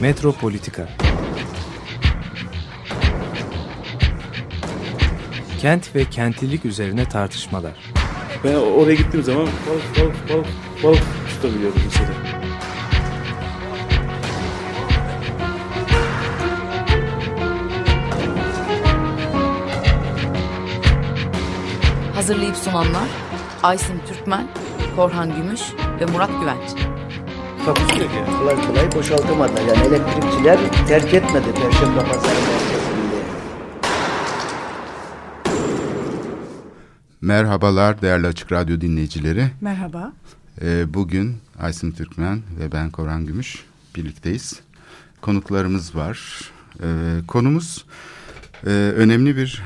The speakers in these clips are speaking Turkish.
Metropolitika. Kent ve kentlilik üzerine tartışmalar. Ben oraya gittiğim zaman balık tutabiliyordum mesela. Hazırlayıp sunanlar Aysin Türkmen, Korhan Gümüş ve Murat Güvenç. Kapışıyor ki. Kolay kolay boşaltamadı. Yani elektrikçiler terk etmedi Perşembe Pazarı merkezinde. Merhabalar değerli Açık Radyo dinleyicileri. Merhaba. Bugün Aysin Türkmen ve ben Korhan Gümüş birlikteyiz. Konuklarımız var. Konumuz önemli bir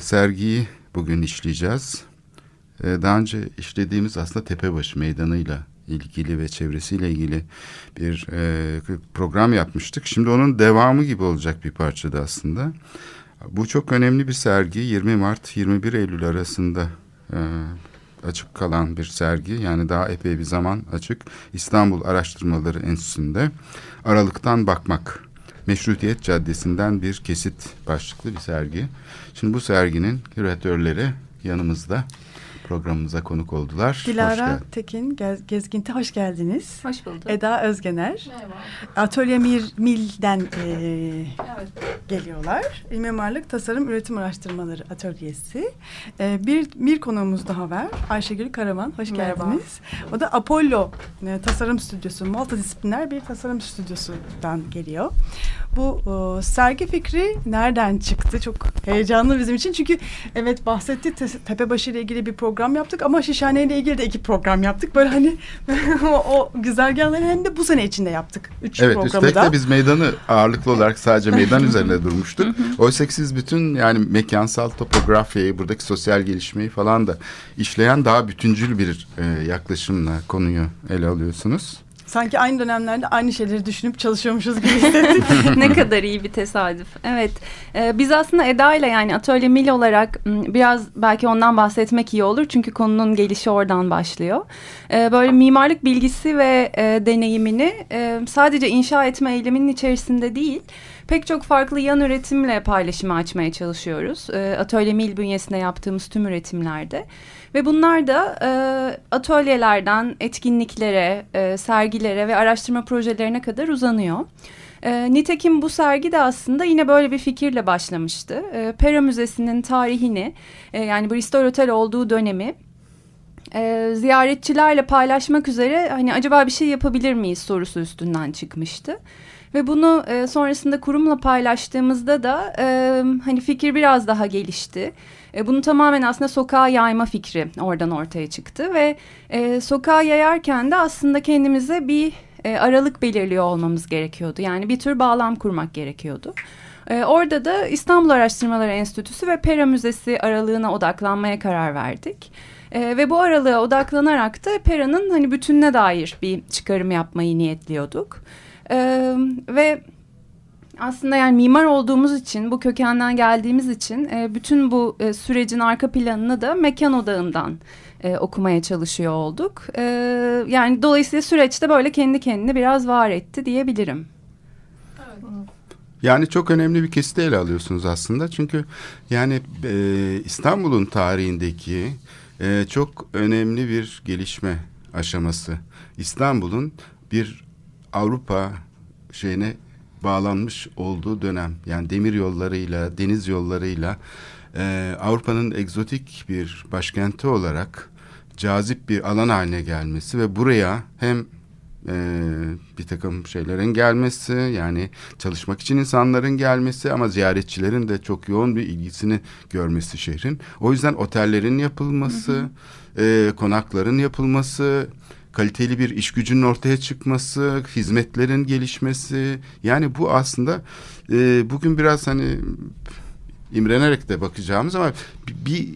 sergiyi bugün işleyeceğiz. Daha önce işlediğimiz aslında Tepebaşı Meydanı'yla ilgili ve çevresiyle ilgili bir program yapmıştık. Şimdi onun devamı gibi olacak bir parçada aslında. Bu çok önemli bir sergi. 20 Mart-21 Eylül arasında açık kalan bir sergi. Yani daha epey bir zaman açık. İstanbul Araştırmaları Enstitüsü'nde Aralıktan Bakmak. Meşrutiyet Caddesi'nden bir kesit başlıklı bir sergi. Şimdi bu serginin küratörleri yanımızda. Programımıza konuk oldular. Dilara, Tekin Gezginti, hoş geldiniz. Hoş bulduk. Eda Özgener. Merhaba. Atölye MİL'den evet, geliyorlar. Mimarlık Tasarım Üretim Araştırmaları Atölyesi. Bir konuğumuz daha var. Ayşegül Karaman, hoş merhaba, geldiniz. O da Apollo Tasarım Stüdyosu. Multidisipliner bir tasarım stüdyosundan geliyor. Bu sergi fikri nereden çıktı? Çok heyecanlı bizim için. Çünkü evet, bahsetti, Tepebaşı ile ilgili bir program yaptık ama Şişhane ile ilgili de 2 program yaptık. Böyle hani o güzergahları hem de bu sene içinde yaptık. 3 evet, programı da. Evet, üstelik de biz meydanı ağırlıklı olarak sadece meydan üzerine durmuştuk. Oysa ki siz bütün yani mekansal topografyayı, buradaki sosyal gelişmeyi falan da işleyen daha bütüncül bir yaklaşımla konuyu ele alıyorsunuz. Sanki aynı dönemlerde aynı şeyleri düşünüp çalışıyormuşuz gibi hissettik. Ne kadar iyi bir tesadüf. Evet. Biz aslında Eda ile yani Atölye MİL olarak biraz belki ondan bahsetmek iyi olur. Çünkü konunun gelişi oradan başlıyor. Böyle mimarlık bilgisi ve deneyimini sadece inşa etme eyleminin içerisinde değil, pek çok farklı yan üretimle paylaşımı açmaya çalışıyoruz. Atölye MİL bünyesinde yaptığımız tüm üretimlerde. Ve bunlar da atölyelerden etkinliklere, sergilere ve araştırma projelerine kadar uzanıyor. Nitekim bu sergi de aslında yine böyle bir fikirle başlamıştı. Pera Müzesi'nin tarihini, yani Bristol Otel olduğu dönemi ziyaretçilerle paylaşmak üzere hani acaba bir şey yapabilir miyiz sorusu üstünden çıkmıştı. Ve bunu sonrasında kurumla paylaştığımızda da hani fikir biraz daha gelişti. Bunu tamamen aslında sokağa yayma fikri oradan ortaya çıktı ve sokağa yayarken de aslında kendimize bir aralık belirliyor olmamız gerekiyordu. Yani bir tür bağlam kurmak gerekiyordu. Orada da İstanbul Araştırmaları Enstitüsü ve Pera Müzesi aralığına odaklanmaya karar verdik. Ve bu aralığa odaklanarak da Pera'nın hani bütününe dair bir çıkarım yapmayı niyetliyorduk. Ve aslında yani mimar olduğumuz için, bu kökenden geldiğimiz için bütün bu sürecin arka planını da mekan odağından okumaya çalışıyor olduk. Yani dolayısıyla süreçte böyle kendi kendine biraz var etti diyebilirim. Evet. Yani çok önemli bir kesiti ele alıyorsunuz aslında. Çünkü yani İstanbul'un tarihindeki çok önemli bir gelişme aşaması. İstanbul'un bir Avrupa şeyine bağlanmış olduğu dönem, yani demir yollarıyla, deniz yollarıyla Avrupa'nın egzotik bir başkenti olarak cazip bir alan haline gelmesi ve buraya hem bir takım şeylerin gelmesi, yani çalışmak için insanların gelmesi ama ziyaretçilerin de çok yoğun bir ilgisini görmesi şehrin. O yüzden otellerin yapılması, konakların yapılması, kaliteli bir iş gücünün ortaya çıkması, hizmetlerin gelişmesi. Yani bu aslında bugün biraz hani imrenerek de bakacağımız ama bir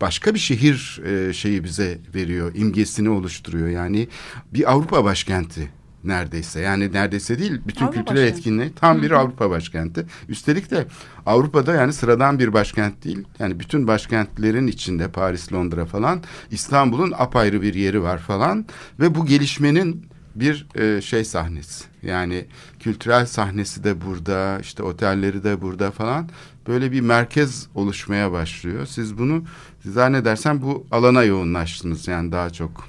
başka bir şehir şeyi bize veriyor, imgesini oluşturuyor. Yani bir Avrupa başkenti neredeyse, yani neredeyse değil, bütün Avrupa kültürel başkenti, etkinliği tam bir Avrupa başkenti. Üstelik de Avrupa'da yani sıradan bir başkent değil, yani bütün başkentlerin içinde Paris, Londra falan, İstanbul'un apayrı bir yeri var falan ve bu gelişmenin bir şey sahnesi. Yani kültürel sahnesi de burada, işte otelleri de burada falan. Böyle bir merkez oluşmaya başlıyor. Siz bunu zannedersem bu alana yoğunlaştınız yani daha çok.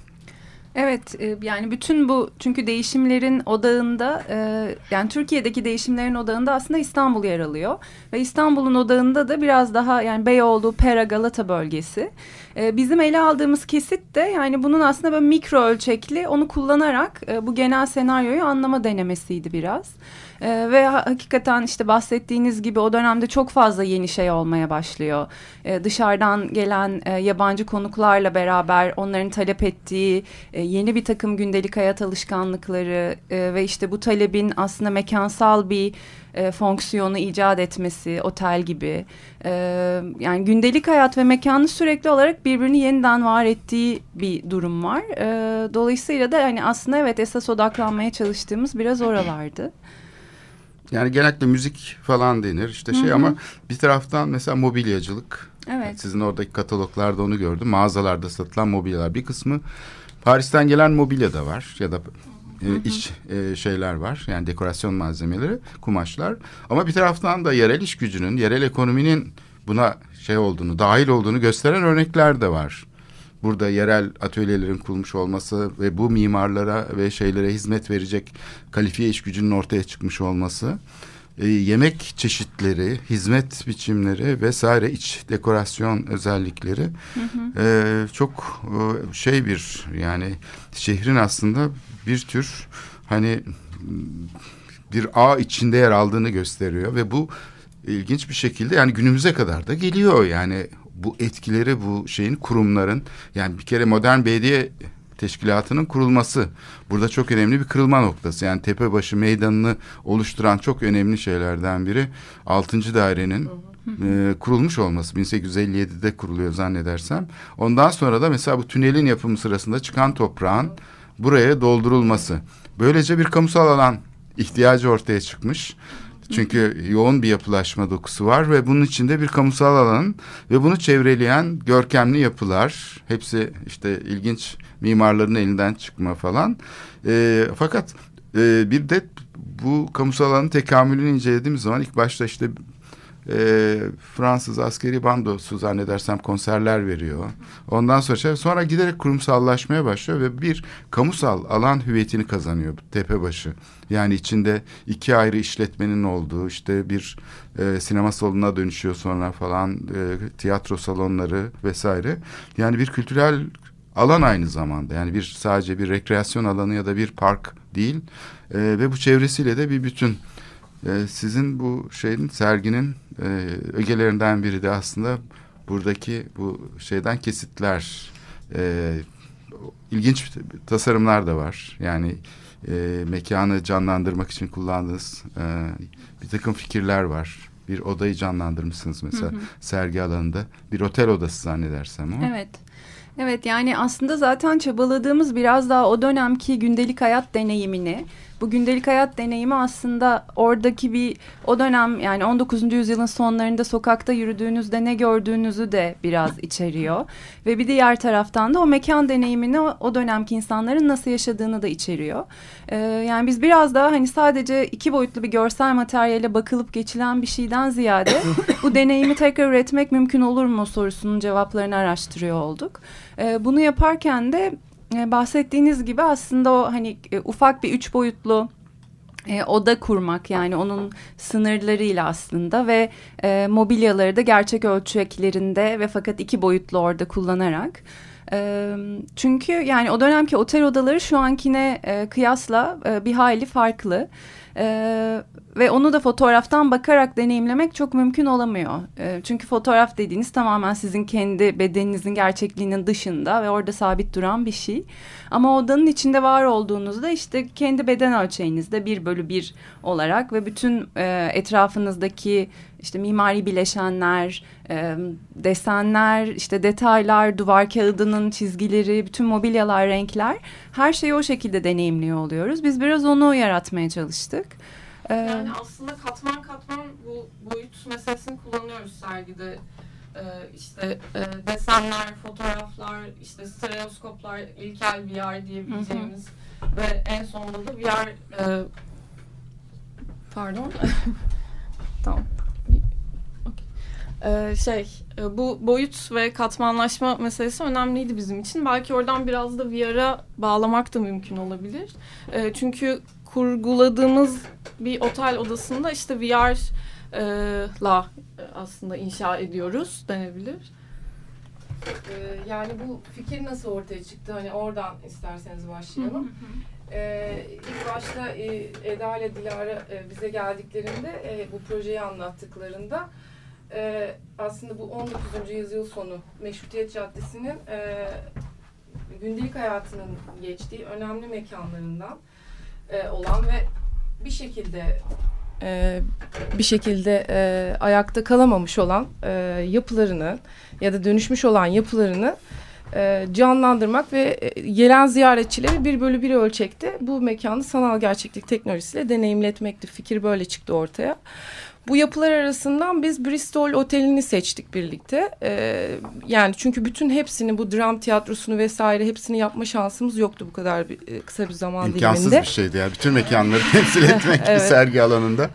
Evet, yani bütün bu çünkü değişimlerin odağında yani Türkiye'deki değişimlerin odağında aslında İstanbul yer alıyor. Ve İstanbul'un odağında da biraz daha yani Beyoğlu, Pera, Galata bölgesi. Bizim ele aldığımız kesit de yani bunun aslında böyle mikro ölçekli onu kullanarak bu genel senaryoyu anlama denemesiydi biraz. Ve hakikaten işte bahsettiğiniz gibi o dönemde çok fazla yeni şey olmaya başlıyor. Dışarıdan gelen yabancı konuklarla beraber onların talep ettiği yeni bir takım gündelik hayat alışkanlıkları ve işte bu talebin aslında mekansal bir fonksiyonu icat etmesi, otel gibi. Yani gündelik hayat ve mekanı sürekli olarak birbirini yeniden var ettiği bir durum var. Dolayısıyla da yani aslında evet esas odaklanmaya çalıştığımız biraz oralardı. Yani genellikle müzik falan denir işte şey, hı-hı, ama bir taraftan mesela mobilyacılık. Evet. Sizin oradaki kataloglarda onu gördüm. Mağazalarda satılan mobilyalar bir kısmı. Paris'ten gelen mobilya da var ya da iç şeyler var. Yani dekorasyon malzemeleri, kumaşlar. Ama bir taraftan da yerel iş gücünün, yerel ekonominin buna şey olduğunu, dahil olduğunu gösteren örnekler de var. Burada yerel atölyelerin kurulmuş olması ve bu mimarlara ve şeylere hizmet verecek kalifiye iş gücünün ortaya çıkmış olması, yemek çeşitleri, hizmet biçimleri vesaire iç dekorasyon özellikleri, hı hı. Çok şey bir yani şehrin aslında bir tür hani bir ağ içinde yer aldığını gösteriyor ve bu ilginç bir şekilde yani günümüze kadar da geliyor yani bu etkileri bu şeyin kurumların yani bir kere modern belediye teşkilatının kurulması burada çok önemli bir kırılma noktası. Yani Tepebaşı Meydanı'nı oluşturan çok önemli şeylerden biri 6. dairenin kurulmuş olması. 1857'de kuruluyor zannedersem. Ondan sonra da mesela bu tünelin yapımı sırasında çıkan toprağın buraya doldurulması. Böylece bir kamusal alan ihtiyacı ortaya çıkmış. Çünkü yoğun bir yapılaşma dokusu var ve bunun içinde bir kamusal alan ve bunu çevreleyen görkemli yapılar. Hepsi işte ilginç mimarların elinden çıkma falan. Fakat bir de bu kamusal alanın tekamülünü incelediğimiz zaman ilk başta işte Fransız askeri bandosu zannedersem konserler veriyor. Ondan sonra giderek kurumsallaşmaya başlıyor ve bir kamusal alan hüviyetini kazanıyor Tepebaşı. Yani içinde iki ayrı işletmenin olduğu işte bir sinema salonuna dönüşüyor sonra falan tiyatro salonları vesaire. Yani bir kültürel alan aynı zamanda yani bir sadece bir rekreasyon alanı ya da bir park değil ve bu çevresiyle de bir bütün. Sizin bu şeyin serginin ögelerinden biri de aslında buradaki bu şeyden kesitler, ilginç tasarımlar da var. Yani mekanı canlandırmak için kullandığınız bir takım fikirler var. Bir odayı canlandırmışsınız mesela, hı hı, sergi alanında. Bir otel odası zannedersem o. Evet. Evet yani aslında zaten çabaladığımız biraz daha o dönemki gündelik hayat deneyimini, bu gündelik hayat deneyimi aslında oradaki bir o dönem yani 19. yüzyılın sonlarında sokakta yürüdüğünüzde ne gördüğünüzü de biraz içeriyor. Ve bir diğer taraftan da o mekan deneyimini o dönemki insanların nasıl yaşadığını da içeriyor. Yani biz biraz daha hani sadece iki boyutlu bir görsel materyale bakılıp geçilen bir şeyden ziyade bu deneyimi tekrar üretmek mümkün olur mu sorusunun cevaplarını araştırıyor olduk. Bunu yaparken de bahsettiğiniz gibi aslında o hani ufak bir üç boyutlu oda kurmak yani onun sınırlarıyla aslında ve mobilyaları da gerçek ölçeklerinde ve fakat iki boyutlu orada kullanarak. Çünkü yani o dönemki otel odaları şu ankine kıyasla bir hayli farklı. Ve onu da fotoğraftan bakarak deneyimlemek çok mümkün olamıyor. Çünkü fotoğraf dediğiniz tamamen sizin kendi bedeninizin gerçekliğinin dışında ve orada sabit duran bir şey. Ama odanın içinde var olduğunuzda işte kendi beden ölçeğinizde 1/1 olarak ve bütün etrafınızdaki işte mimari bileşenler, desenler, işte detaylar, duvar kağıdının çizgileri, bütün mobilyalar, renkler her şeyi o şekilde deneyimliyor oluyoruz. Biz biraz onu yaratmaya çalıştık. Yani aslında katman katman bu boyut meselesini kullanıyoruz sergide. işte desenler, fotoğraflar, işte stereoskoplar, ilkel VR diyebileceğimiz ve en sonunda da VR pardon tamam. Bu boyut ve katmanlaşma meselesi önemliydi bizim için. Belki oradan biraz da VR'a bağlamak da mümkün olabilir. Çünkü kurguladığımız bir otel odasında işte VR'la aslında inşa ediyoruz denebilir. Yani bu fikir nasıl ortaya çıktı? Hani oradan isterseniz başlayalım. İlk başta Eda ile Dilara bize geldiklerinde bu projeyi anlattıklarında aslında bu 19. yüzyıl sonu Meşrutiyet Caddesi'nin gündelik hayatının geçtiği önemli mekanlarından olan ve bir şekilde ayakta kalamamış olan yapılarını ya da dönüşmüş olan yapılarını canlandırmak ve gelen ziyaretçileri 1/1 ölçekte bu mekanı sanal gerçeklik teknolojisiyle deneyimletmekti. Fikir böyle çıktı ortaya. Bu yapılar arasından biz Bristol Oteli'ni seçtik birlikte. Yani çünkü bütün hepsini, bu dram tiyatrosunu vesaire hepsini yapma şansımız yoktu bu kadar kısa bir zaman İmkansız diliminde. İmkansız bir şeydi ya. Bütün mekanları temsil etmek evet. Bir sergi alanında.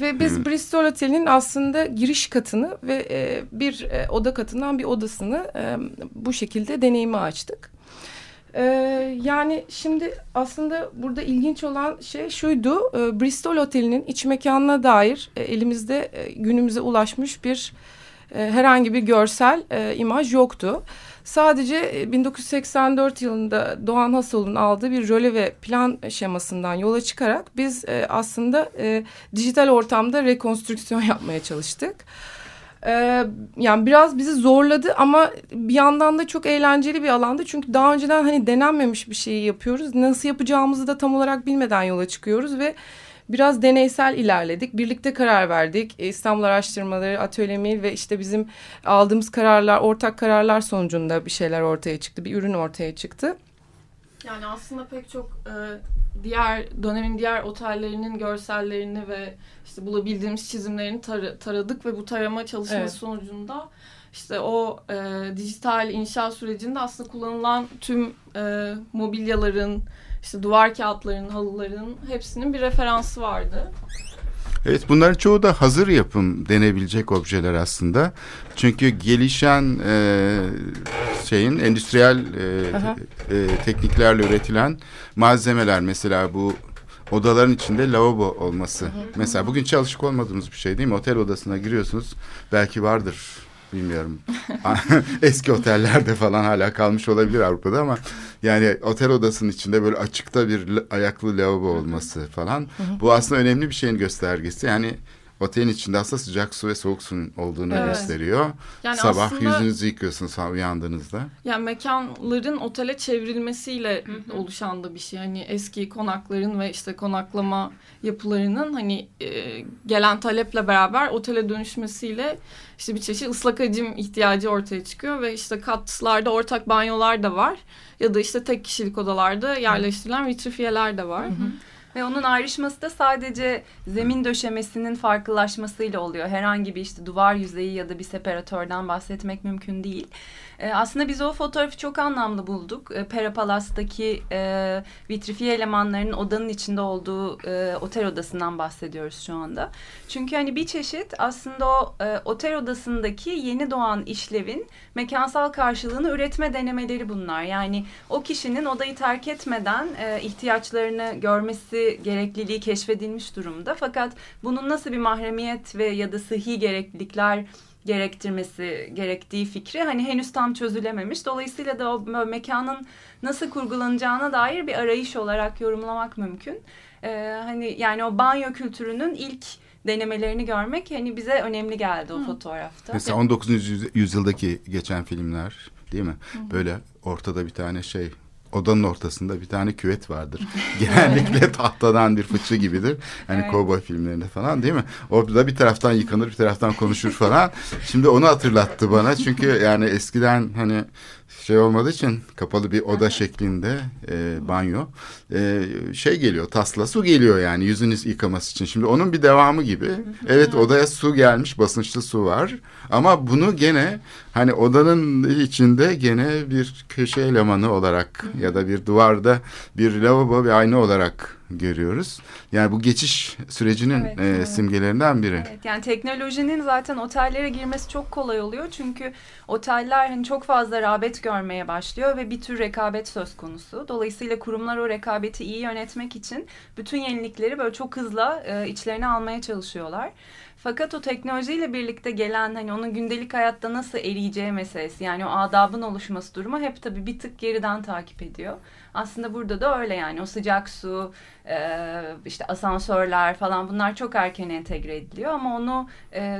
Ve biz Bristol Oteli'nin aslında giriş katını ve bir oda katından bir odasını bu şekilde deneyime açtık. Yani şimdi aslında burada ilginç olan şey şuydu. Bristol Oteli'nin iç mekanına dair elimizde günümüze ulaşmış bir herhangi bir görsel imaj yoktu. Sadece 1984 yılında Doğan Hasol'un aldığı bir röle ve plan şemasından yola çıkarak biz aslında dijital ortamda rekonstrüksiyon yapmaya çalıştık. Yani biraz bizi zorladı ama bir yandan da çok eğlenceli bir alandı. Çünkü daha önceden hani denenmemiş bir şeyi yapıyoruz. Nasıl yapacağımızı da tam olarak bilmeden yola çıkıyoruz ve biraz deneysel ilerledik. Birlikte karar verdik. İstanbul Araştırmaları, Atölye MİL ve işte bizim aldığımız kararlar, ortak kararlar sonucunda bir şeyler ortaya çıktı. Bir ürün ortaya çıktı. Yani aslında pek çok diğer dönemin diğer otellerinin görsellerini ve işte bulabildiğimiz çizimlerini taradık ve bu tarama çalışması sonucunda işte o dijital inşa sürecinde aslında kullanılan tüm mobilyaların, işte duvar kağıtlarının, halıların hepsinin bir referansı vardı. Evet, bunların çoğu da hazır yapım denebilecek objeler aslında. Çünkü gelişen endüstriyel tekniklerle üretilen malzemeler, mesela bu odaların içinde lavabo olması. Mesela bugün çalışık olmadığımız bir şey değil mi? Otel odasına giriyorsunuz, belki vardır, bilmiyorum. Eski otellerde falan hala kalmış olabilir Avrupa'da ama yani otel odasının içinde böyle açıkta bir ayaklı lavabo olması falan. Bu aslında önemli bir şeyin göstergesi. Yani otelin içinde aslında sıcak su ve soğuk suyun olduğunu gösteriyor. Yani sabah aslında yüzünüzü yıkıyorsunuz uyandığınızda. Yani mekanların otele çevrilmesiyle oluşan da bir şey. Hani eski konakların ve işte konaklama yapılarının hani gelen taleple beraber otele dönüşmesiyle işte bir çeşit ıslak hacim ihtiyacı ortaya çıkıyor ve işte katlarda ortak banyolar da var ya da işte tek kişilik odalarda yerleştirilen vitrifiyeler de var. Ve onun ayrışması da sadece zemin döşemesinin farklılaşmasıyla oluyor. Herhangi bir işte duvar yüzeyi ya da bir separatörden bahsetmek mümkün değil. Aslında biz o fotoğrafı çok anlamlı bulduk. Pera Palas'taki vitrifiye elemanlarının odanın içinde olduğu otel odasından bahsediyoruz şu anda. Çünkü hani bir çeşit aslında o otel odasındaki yeni doğan işlevin mekansal karşılığını üretme denemeleri bunlar. Yani o kişinin odayı terk etmeden ihtiyaçlarını görmesi gerekliliği keşfedilmiş durumda. Fakat bunun nasıl bir mahremiyet ve ya da sıhhi gereklilikler gerektirmesi gerektiği fikri hani henüz tam çözülememiş. Dolayısıyla da o mekanın nasıl kurgulanacağına dair bir arayış olarak yorumlamak mümkün. Hani yani o banyo kültürünün ilk denemelerini görmek hani bize önemli geldi o fotoğrafta. Mesela 19. yüzyıldaki geçen filmler değil mi? Böyle ortada bir tane şey, odanın ortasında bir tane küvet vardır. Genellikle tahtadan bir fıçı gibidir. Hani kovboy filmlerinde falan değil mi? Orada bir taraftan yıkanır, bir taraftan konuşur falan. Şimdi onu hatırlattı bana. Çünkü yani eskiden hani şey olmadığı için kapalı bir oda şeklinde banyo şey geliyor, tasla su geliyor yani yüzünüz yıkaması için. Şimdi onun bir devamı gibi. Evet, odaya su gelmiş, basınçlı su var ama bunu gene hani odanın içinde gene bir köşe elemanı olarak ya da bir duvarda bir lavabo ve ayna olarak görüyoruz. Yani bu geçiş sürecinin simgelerinden biri. Evet, yani teknolojinin zaten otellere girmesi çok kolay oluyor. Çünkü oteller hani çok fazla rağbet görmeye başlıyor ve bir tür rekabet söz konusu. Dolayısıyla kurumlar o rekabeti iyi yönetmek için bütün yenilikleri böyle çok hızla içlerine almaya çalışıyorlar. Fakat o teknolojiyle birlikte gelen hani onun gündelik hayatta nasıl eriyeceği meselesi, yani o adabın oluşması durumu hep tabii bir tık geriden takip ediyor. Aslında burada da öyle yani o sıcak su, işte asansörler falan bunlar çok erken entegre ediliyor ama onu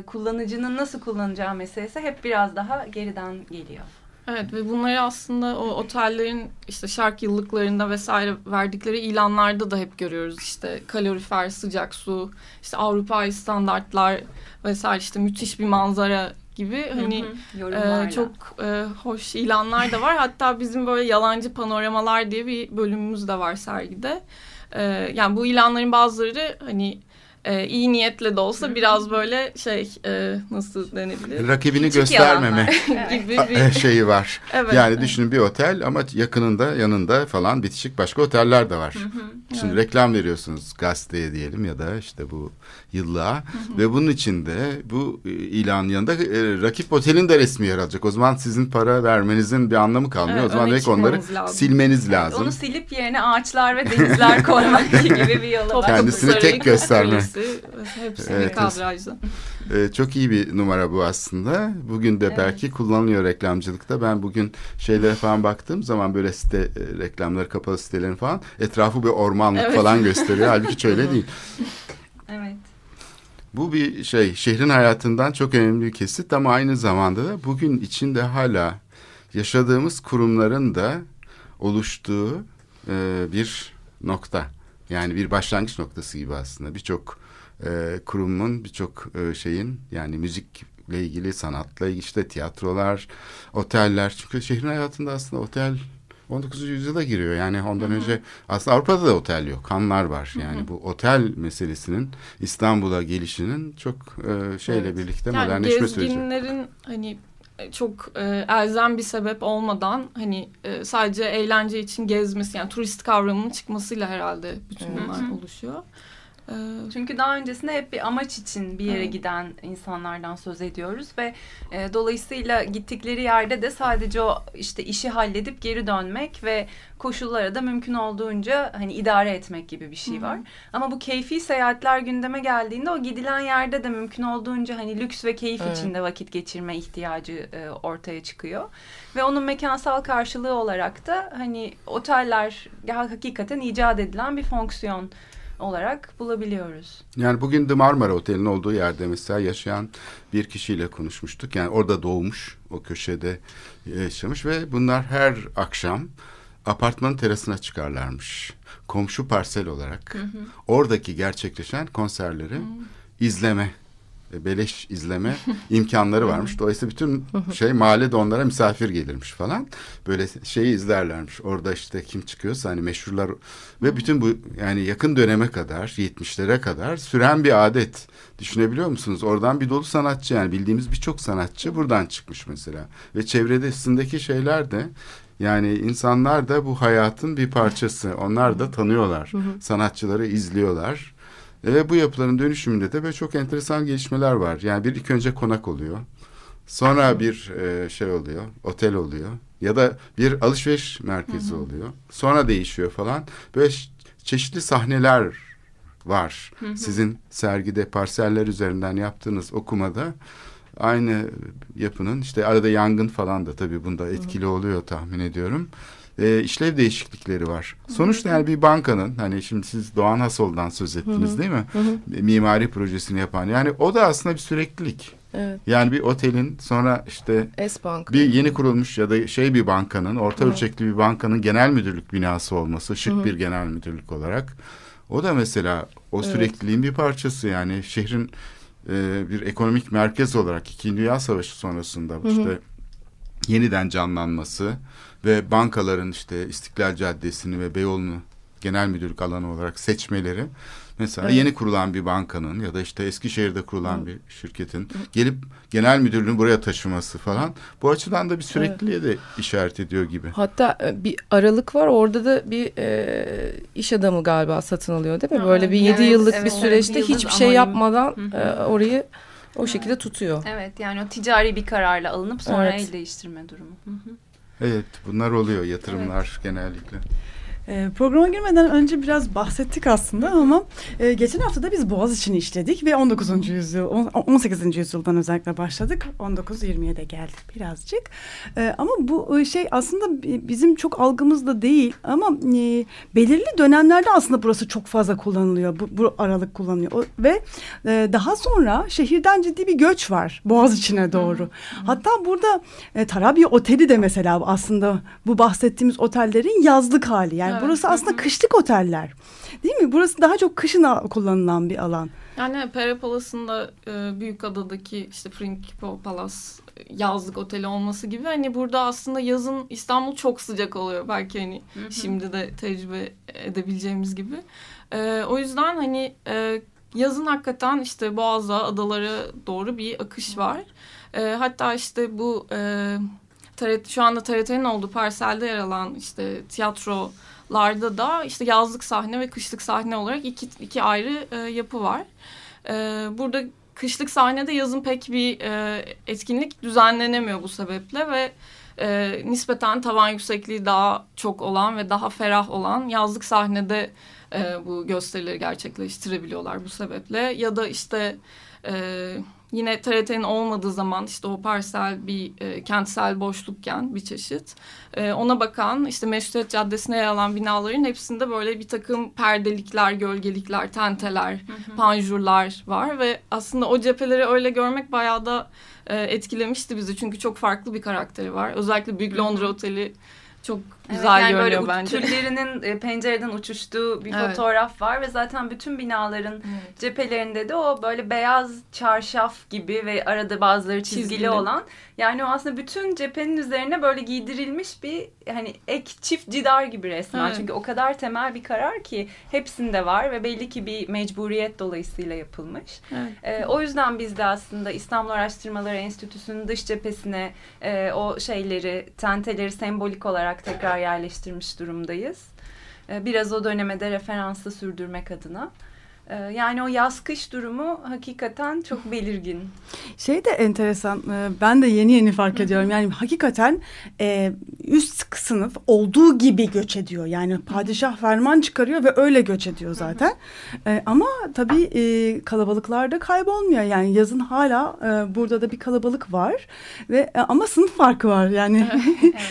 kullanıcının nasıl kullanacağı meselesi hep biraz daha geriden geliyor. Evet ve bunları aslında o otellerin işte şark yıllıklarında vesaire verdikleri ilanlarda da hep görüyoruz. İşte kalorifer, sıcak su, işte Avrupa'yı standartlar vesaire, işte müthiş bir manzara gibi hani çok hoş ilanlar da var. Hatta bizim böyle yalancı panoramalar diye bir bölümümüz de var sergide. Yani bu ilanların bazıları hani iyi niyetle de olsa biraz böyle şey nasıl denebilir? Rakibini küçük göstermeme gibi bir şeyi var. Evet, yani düşünün bir otel ama yakınında yanında falan bitişik başka oteller de var. Şimdi reklam veriyorsunuz gazeteye diyelim ya da işte bu yıllığa ve bunun içinde bu ilanın yanında rakip otelin de resmi yer alacak. O zaman sizin para vermenizin bir anlamı kalmıyor. Evet, o zaman direkt onları lazım. Silmeniz lazım. Evet, onu silip yerine ağaçlar ve denizler koymak gibi bir yola var. Kendisini tek gösterme. Hepsi bir kadrajda. Çok iyi bir numara bu aslında. Bugün de belki kullanılıyor reklamcılıkta. Ben bugün şeylere falan baktığım zaman böyle site reklamları, kapalı sitelerin falan etrafı bir ormanlık falan gösteriyor. Halbuki öyle değil. Evet. Bu bir şey, şehrin hayatından çok önemli bir kesit ama aynı zamanda da bugün içinde hala yaşadığımız kurumların da oluştuğu bir nokta. Yani bir başlangıç noktası gibi aslında birçok kurumun, birçok şeyin, yani müzikle ilgili, sanatla ilgili, işte tiyatrolar, oteller. Çünkü şehrin hayatında aslında otel 19. yüzyıla giriyor. Yani ondan önce aslında Avrupa'da da otel yok, hanlar var. Yani bu otel meselesinin İstanbul'a gelişinin çok birlikte yani modernleşme süreci. Gezginlerin hani çok elzem bir sebep olmadan hani sadece eğlence için gezmesi, yani turist kavramının çıkmasıyla herhalde bütün bunlar oluşuyor. Çünkü daha öncesinde hep bir amaç için bir yere giden insanlardan söz ediyoruz ve dolayısıyla gittikleri yerde de sadece o işte işi halledip geri dönmek ve koşullara da mümkün olduğunca hani idare etmek gibi bir şey var. Ama bu keyfi seyahatler gündeme geldiğinde o gidilen yerde de mümkün olduğunca hani lüks ve keyif içinde vakit geçirme ihtiyacı ortaya çıkıyor. Ve onun mekansal karşılığı olarak da hani oteller hakikaten icat edilen bir fonksiyon olarak bulabiliyoruz. Yani bugün de Marmara Oteli'nin olduğu yerde mesela yaşayan bir kişiyle konuşmuştuk. Yani orada doğmuş, o köşede yaşamış ve bunlar her akşam apartmanın terasına çıkarlarmış. Komşu parsel olarak oradaki gerçekleşen konserleri izleme, beleş izleme imkanları varmış. Dolayısıyla bütün mahalle de onlara misafir gelirmiş falan. Böyle şeyi izlerlermiş. Orada işte kim çıkıyorsa hani meşhurlar ve bütün bu yani yakın döneme kadar 70'lere kadar süren bir adet. Düşünebiliyor musunuz? Oradan bir dolu sanatçı, yani bildiğimiz birçok sanatçı buradan çıkmış mesela. Ve çevresindeki şeyler de, yani insanlar da bu hayatın bir parçası. Onlar da tanıyorlar. Sanatçıları izliyorlar. Ve bu yapıların dönüşümünde de böyle çok enteresan gelişmeler var. Yani bir ilk önce konak oluyor. Sonra bir şey oluyor, otel oluyor. Ya da bir alışveriş merkezi oluyor. Sonra değişiyor falan. Böyle çeşitli sahneler var. Sizin sergide parseller üzerinden yaptığınız okumada aynı yapının işte arada yangın falan da tabii bunda etkili oluyor tahmin ediyorum. İşlev değişiklikleri var. Sonuçta yani bir bankanın, hani şimdi siz Doğan Hasol'dan söz ettiniz değil mi? Mimari projesini yapan. Yani o da aslında bir süreklilik. Evet. Yani bir otelin, sonra işte S-Bank, bir yeni kurulmuş ya da bir bankanın, orta ölçekli bir bankanın genel müdürlük binası olması, şık bir genel müdürlük olarak. O da mesela o sürekliliğin bir parçası. Yani şehrin bir ekonomik merkez olarak 2. Dünya Savaşı sonrasında işte yeniden canlanması ve bankaların işte İstiklal Caddesi'ni ve Beyoğlu'nu genel müdürlük alanı olarak seçmeleri, mesela evet, yeni kurulan bir bankanın ya da işte Eskişehir'de kurulan evet, bir şirketin gelip genel müdürlüğünü buraya taşıması falan, bu açıdan da bir sürekliliğe evet, de işaret ediyor gibi. Hatta bir aralık var orada da, bir iş adamı galiba satın alıyor değil mi? Ha, böyle bir 7 evet, yıllık evet, bir süreçte evet, hiçbir şey yapmadan orayı o evet, şekilde tutuyor. Evet, yani o ticari bir kararla alınıp sonra evet, el değiştirme durumu. Hı-hı. Evet, bunlar oluyor yatırımlar evet, genellikle. Programa girmeden önce biraz bahsettik aslında ama geçen hafta da biz Boğaziçi'ni işledik ve 19. yüzyıl, 18. yüzyıldan özellikle başladık. 19-20'ye de geldik birazcık. Ama bu şey aslında bizim çok algımızda değil ama belirli dönemlerde aslında burası çok fazla kullanılıyor. Bu aralık kullanılıyor ve daha sonra şehirden ciddi bir göç var Boğaziçi'ne doğru. Hatta burada Tarabya Oteli de mesela aslında bu bahsettiğimiz otellerin yazlık hali. Yani evet, burası aslında kışlık oteller. Değil mi? Burası daha çok kışına kullanılan bir alan. Yani Pera Palas'ında Büyükada'daki işte Principe Palas yazlık oteli olması gibi, hani burada aslında yazın İstanbul çok sıcak oluyor. Belki hani şimdi de tecrübe edebileceğimiz gibi. O yüzden hani yazın hakikaten işte Boğaz'a, adalara doğru bir akış var. Hatta işte bu şu anda TRT'nin olduğu parselde yer alan işte tiyatrolarda da işte yazlık sahne ve kışlık sahne olarak iki ayrı yapı var. Burada kışlık sahnede yazın pek bir etkinlik düzenlenemiyor bu sebeple ve nispeten tavan yüksekliği daha çok olan ve daha ferah olan yazlık sahnede bu gösterileri gerçekleştirebiliyorlar bu sebeple. Ya da işte yine TRT'nin olmadığı zaman işte o parsel bir kentsel boşlukken bir çeşit. Ona bakan işte Meşrutiyet Caddesi'ne yer alan binaların hepsinde böyle bir takım perdelikler, gölgelikler, tenteler, panjurlar var. Ve aslında o cepheleri öyle görmek bayağı da etkilemişti bizi. Çünkü çok farklı bir karakteri var. Özellikle Büyük Londra Oteli çok güzel evet, yani görünüyor bence. Türlerinin pencereden uçuştuğu bir evet, fotoğraf var ve zaten bütün binaların evet, cephelerinde de o böyle beyaz çarşaf gibi ve arada bazıları çizgili olan. Yani o aslında bütün cephenin üzerine böyle giydirilmiş bir hani ek çift cidar gibi resmen. Evet. Çünkü o kadar temel bir karar ki hepsinde var ve belli ki bir mecburiyet dolayısıyla yapılmış. Evet. O yüzden biz de aslında İstanbul Araştırmaları Enstitüsü'nün dış cephesine o şeyleri, tenteleri sembolik olarak tekrar yerleştirmiş durumdayız. Biraz o döneme de referansı sürdürmek adına. Yani o yaz-kış durumu hakikaten çok belirgin. Şey de enteresan, ben de yeni fark ediyorum. Yani hakikaten üst sınıf olduğu gibi göç ediyor. Yani padişah ferman çıkarıyor ve öyle göç ediyor zaten. Ama tabii kalabalıklar da kaybolmuyor. Yani yazın hala burada da bir kalabalık var ve ama sınıf farkı var. Yani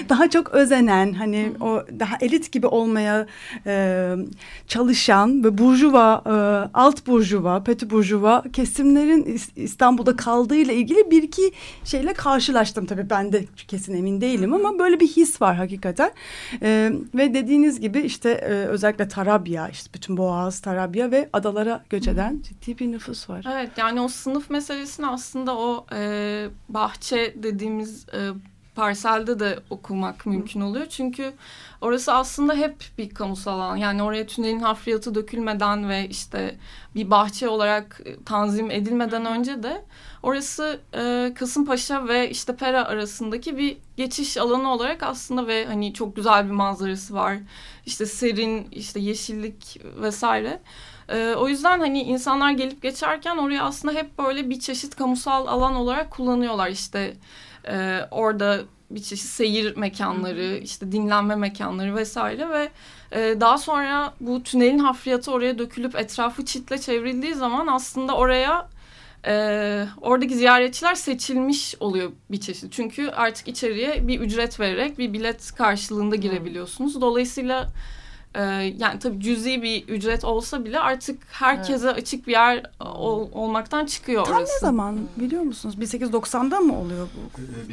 daha çok özenen, hani o daha elit gibi olmaya çalışan ve burjuva, alt burjuva, peti burjuva kesimlerin İstanbul'da kaldığıyla ilgili bir iki şeyle karşılaştım. Tabii ben de kesin emin değilim ama böyle bir his var hakikaten. Ve dediğiniz gibi işte özellikle Tarabya, işte bütün Boğaz, Tarabya ve adalara göç eden ciddi bir nüfus var. Evet, yani o sınıf meselesini aslında o bahçe dediğimiz parselde de okumak mümkün oluyor. Çünkü orası aslında hep bir kamusal alan. Yani oraya tünelin hafriyatı dökülmeden ve işte bir bahçe olarak tanzim edilmeden önce de orası Kasımpaşa ve işte Pera arasındaki bir geçiş alanı olarak aslında ve hani çok güzel bir manzarası var. İşte serin, işte yeşillik vesaire. O yüzden hani insanlar gelip geçerken orayı aslında hep böyle bir çeşit kamusal alan olarak kullanıyorlar. İşte orada bir çeşit seyir mekanları, işte dinlenme mekanları vesaire ve daha sonra bu tünelin hafriyatı oraya dökülüp etrafı çitle çevrildiği zaman aslında oraya oradaki ziyaretçiler seçilmiş oluyor bir çeşit. Çünkü artık içeriye bir ücret vererek bir bilet karşılığında girebiliyorsunuz. Dolayısıyla yani tabii cüzi bir ücret olsa bile artık herkese evet, açık bir yer olmaktan çıkıyor tam orası. Tam ne zaman biliyor musunuz? 1890'da mı oluyor bu?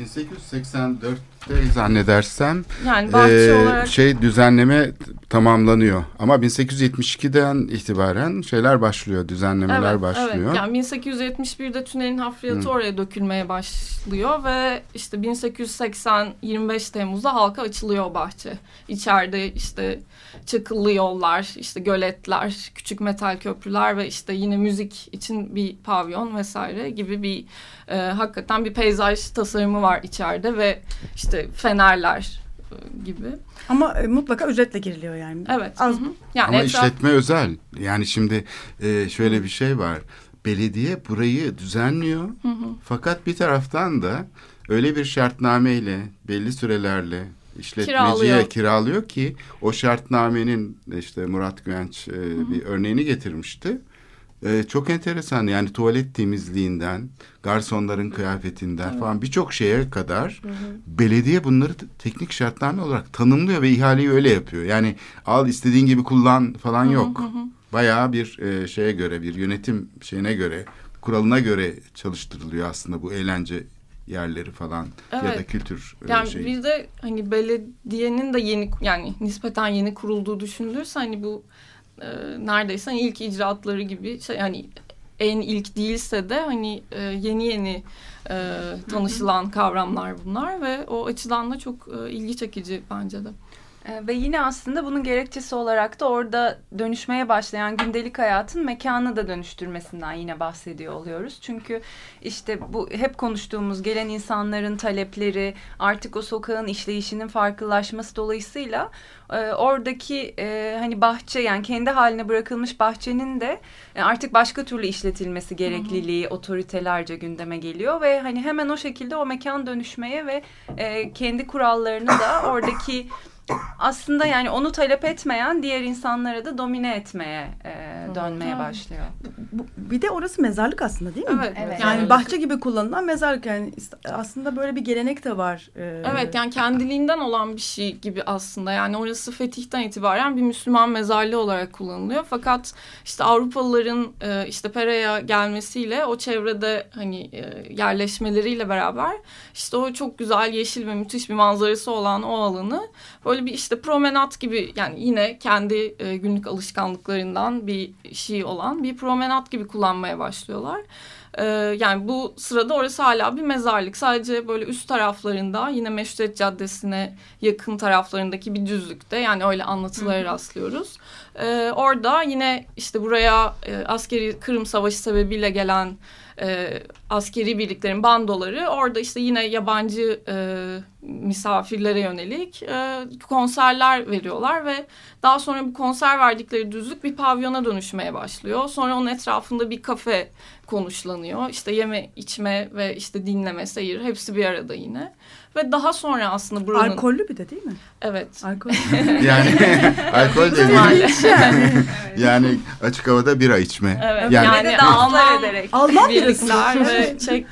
1884'te zannedersem yani bahçe olarak düzenleme tamamlanıyor. Ama 1872'den itibaren şeyler başlıyor, düzenlemeler başlıyor. Evet. Yani 1871'de tünelin hafriyatı oraya dökülmeye başlıyor ve işte 1880 25 Temmuz'da halka açılıyor bahçe. İçeride işte çakıllı yollar, işte göletler, küçük metal köprüler ve işte yine müzik için bir pavyon vesaire gibi bir hakikaten bir peyzaj tasarımı var içeride ve işte fenerler gibi. Ama mutlaka ücretle giriliyor yani. Evet. Yani ama işletme özel. Yani şimdi şöyle bir şey var. Belediye burayı düzenliyor. Fakat bir taraftan da öyle bir şartnameyle, belli sürelerle işletmeciye kiralıyor ki o şartnamenin işte Murat Güvenç bir örneğini getirmişti. Çok enteresan yani tuvalet temizliğinden, garsonların kıyafetinden falan birçok şeye kadar belediye bunları teknik şartname olarak tanımlıyor ve ihaleyi öyle yapıyor. Yani al istediğin gibi kullan falan yok. Bayağı bir şeye göre, bir yönetim şeyine göre, kuralına göre çalıştırılıyor aslında bu eğlence yerleri falan ya da kültür yani şey. Bir de hani belediyenin de yeni yani nispeten yeni kurulduğu düşünülürse hani bu neredeyse ilk icraatları gibi şey, yani en ilk değilse de hani yeni tanışılan kavramlar bunlar ve o açıdan da çok ilgi çekici bence de. Ve yine aslında bunun gerekçesi olarak da orada dönüşmeye başlayan gündelik hayatın mekanı da dönüştürmesinden yine bahsediyor oluyoruz. Çünkü işte bu hep konuştuğumuz gelen insanların talepleri, artık o sokağın işleyişinin farklılaşması dolayısıyla oradaki hani bahçe, yani kendi haline bırakılmış bahçenin de artık başka türlü işletilmesi gerekliliği otoritelerce gündeme geliyor ve hani hemen o şekilde o mekan dönüşmeye ve kendi kurallarını da oradaki aslında yani onu talep etmeyen diğer insanlara da domine etmeye dönmeye başlıyor. Bir de orası mezarlık aslında değil mi? Evet. Yani bahçe gibi kullanılan mezarlık, yani aslında böyle bir gelenek de var. Evet, yani kendiliğinden olan bir şey gibi aslında. Yani orası fetihten itibaren bir Müslüman mezarlığı olarak kullanılıyor. Fakat işte Avrupalıların işte Pera'ya gelmesiyle o çevrede hani yerleşmeleriyle beraber işte o çok güzel yeşil ve müthiş bir manzarası olan o alanı böyle bir işte promenat gibi, yani yine kendi günlük alışkanlıklarından bir şey olan bir promenat gibi kullanmaya başlıyorlar. Yani bu sırada orası hala bir mezarlık. Sadece böyle üst taraflarında, yine Meşrutiyet Caddesi'ne yakın taraflarındaki bir düzlükte, yani öyle anlatılara rastlıyoruz. Orada yine işte buraya askeri Kırım Savaşı sebebiyle gelen askeri birliklerin bandoları orada işte yine yabancı misafirlere yönelik konserler veriyorlar ve daha sonra bu konser verdikleri düzlük bir pavyona dönüşmeye başlıyor. Sonra onun etrafında bir kafe konuşlanıyor. İşte yeme, içme ve işte dinleme, seyir, hepsi bir arada yine. Ve daha sonra aslında buranın... Alkollü bir de değil mi? Evet. Alkol. Yani alkol de yani. Yani açık havada bira içme. Evet. Yani Alman ederek. Alman birlikler ve Çek.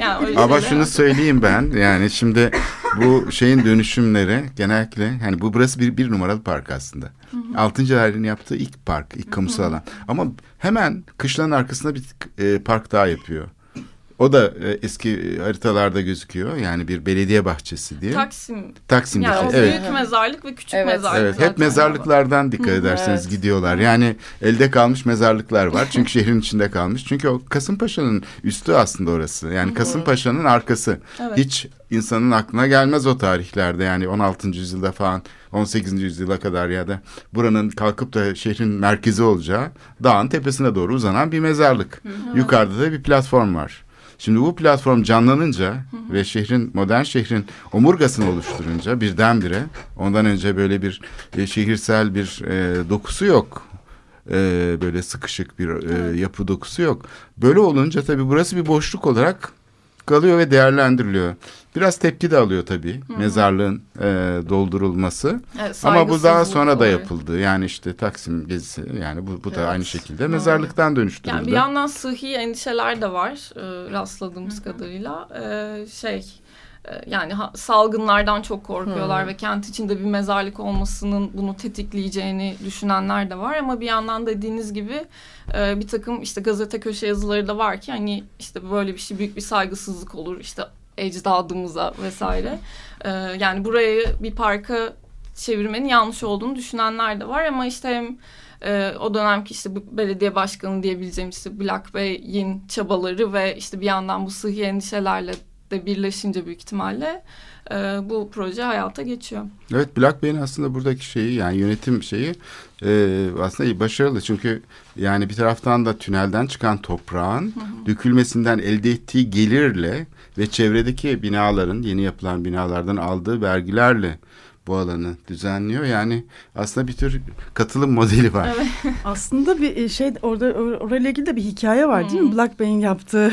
Yani ama şunu söyleyeyim ben. Yani şimdi bu şeyin dönüşümleri genellikle, yani bu burası bir numaralı park aslında. Altıncı Dairesi'nin yaptığı ilk park, ilk kamusal alan. Ama hemen kışlanın arkasında bir park daha yapıyor. O da eski haritalarda gözüküyor. Yani bir belediye bahçesi diye. Taksim'deki. Yani büyük mezarlık ve küçük mezarlık. Evet. Hep mezarlıklardan dikkat ederseniz gidiyorlar. Yani elde kalmış mezarlıklar var. Çünkü şehrin içinde kalmış. Çünkü o Kasımpaşa'nın üstü aslında orası. Yani Kasımpaşa'nın arkası. Evet. Hiç insanın aklına gelmez o tarihlerde. Yani 16. yüzyılda falan, 18. yüzyıla kadar ya da buranın kalkıp da şehrin merkezi olacağı, dağın tepesine doğru uzanan bir mezarlık. Yukarıda da bir platform var. Şimdi bu platform canlanınca ve modern şehrin omurgasını oluşturunca birdenbire, ondan önce böyle bir şehirsel bir dokusu yok. Böyle sıkışık bir yapı dokusu yok. Böyle olunca tabii burası bir boşluk olarak kalıyor ve değerlendiriliyor. Biraz tepki de alıyor tabii mezarlığın doldurulması. Evet, ama bu daha sonra da yapıldı. Yani işte Taksim gezisi, yani bu da aynı şekilde mezarlıktan dönüştürüldü. Yani bir yandan sıhhi endişeler de var rastladığımız kadarıyla. Yani salgınlardan çok korkuyorlar ve kent içinde bir mezarlık olmasının bunu tetikleyeceğini düşünenler de var. Ama bir yandan dediğiniz gibi bir takım işte gazete köşe yazıları da var ki hani işte böyle bir şey büyük bir saygısızlık olur işte ecdadımıza vesaire. Yani burayı bir parka çevirmenin yanlış olduğunu düşünenler de var ama işte hem o dönemki işte belediye başkanı diyebileceğimiz işte Black Bey'in çabaları ve işte bir yandan bu sıhhi endişelerle de birleşince büyük ihtimalle bu proje hayata geçiyor. Evet, Black Bey'in aslında buradaki şeyi, yani yönetim şeyi aslında iyi, başarılı. Çünkü yani bir taraftan da tünelden çıkan toprağın dökülmesinden elde ettiği gelirle ve çevredeki binaların, yeni yapılan binalardan aldığı vergilerle bu alanı düzenliyor. Yani aslında bir tür katılım modeli var. Evet. Aslında bir şey orada, orayla ilgili de bir hikaye var değil mi? Black Bey'in yaptığı.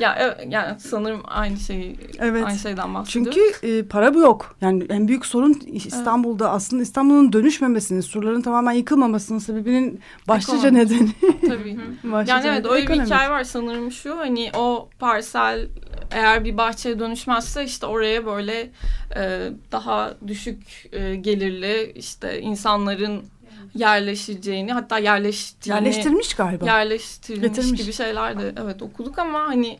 Ya yani sanırım aynı şeyi, evet, aynı şeyden bahsediyoruz. Çünkü para bu yok. Yani en büyük sorun İstanbul'da, evet, aslında İstanbul'un dönüşmemesinin, surların tamamen yıkılmamasının sebebinin başlıca ekonomik nedeni. Tabii. Başlıca yani evet, öyle bir hikaye var sanırım şu. Hani o parsel eğer bir bahçeye dönüşmezse işte oraya böyle daha düşük gelirli işte insanların yerleşeceğini, hatta yerleştirmiş galiba. Getirmiş gibi şeyler de evet okuduk ama hani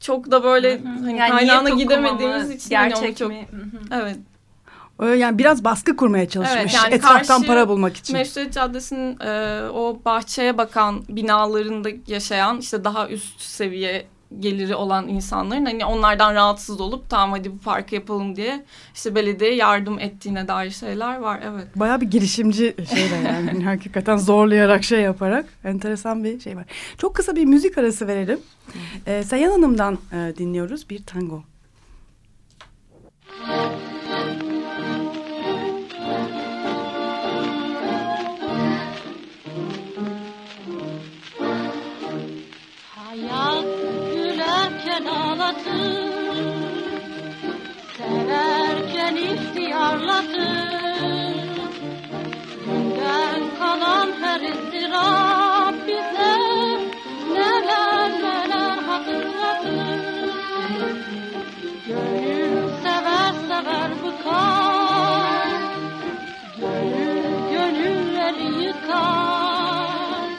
çok da böyle hani yani kaynağına gidemediğimiz için gerçek hani çok mi? Evet. Yani biraz baskı kurmaya çalışmış. Evet, yani etraftan para bulmak için. Meşrut Caddesi'nin o bahçeye bakan binalarında yaşayan işte daha üst seviye geliri olan insanların hani onlardan rahatsız olup tamam hadi bu parkı yapalım diye işte belediye yardım ettiğine dair şeyler var. Evet. Bayağı bir girişimci şeyler yani. Yani hakikaten zorlayarak şey yaparak enteresan bir şey var. Çok kısa bir müzik arası verelim. Seyhan Hanım'dan dinliyoruz bir tango. Ağlatır, severken ihtiyarlatır, günden kalan her ızdırap bize neler neler hatırlatır. Gönül sever sever bıkar, gönülleri yıkar,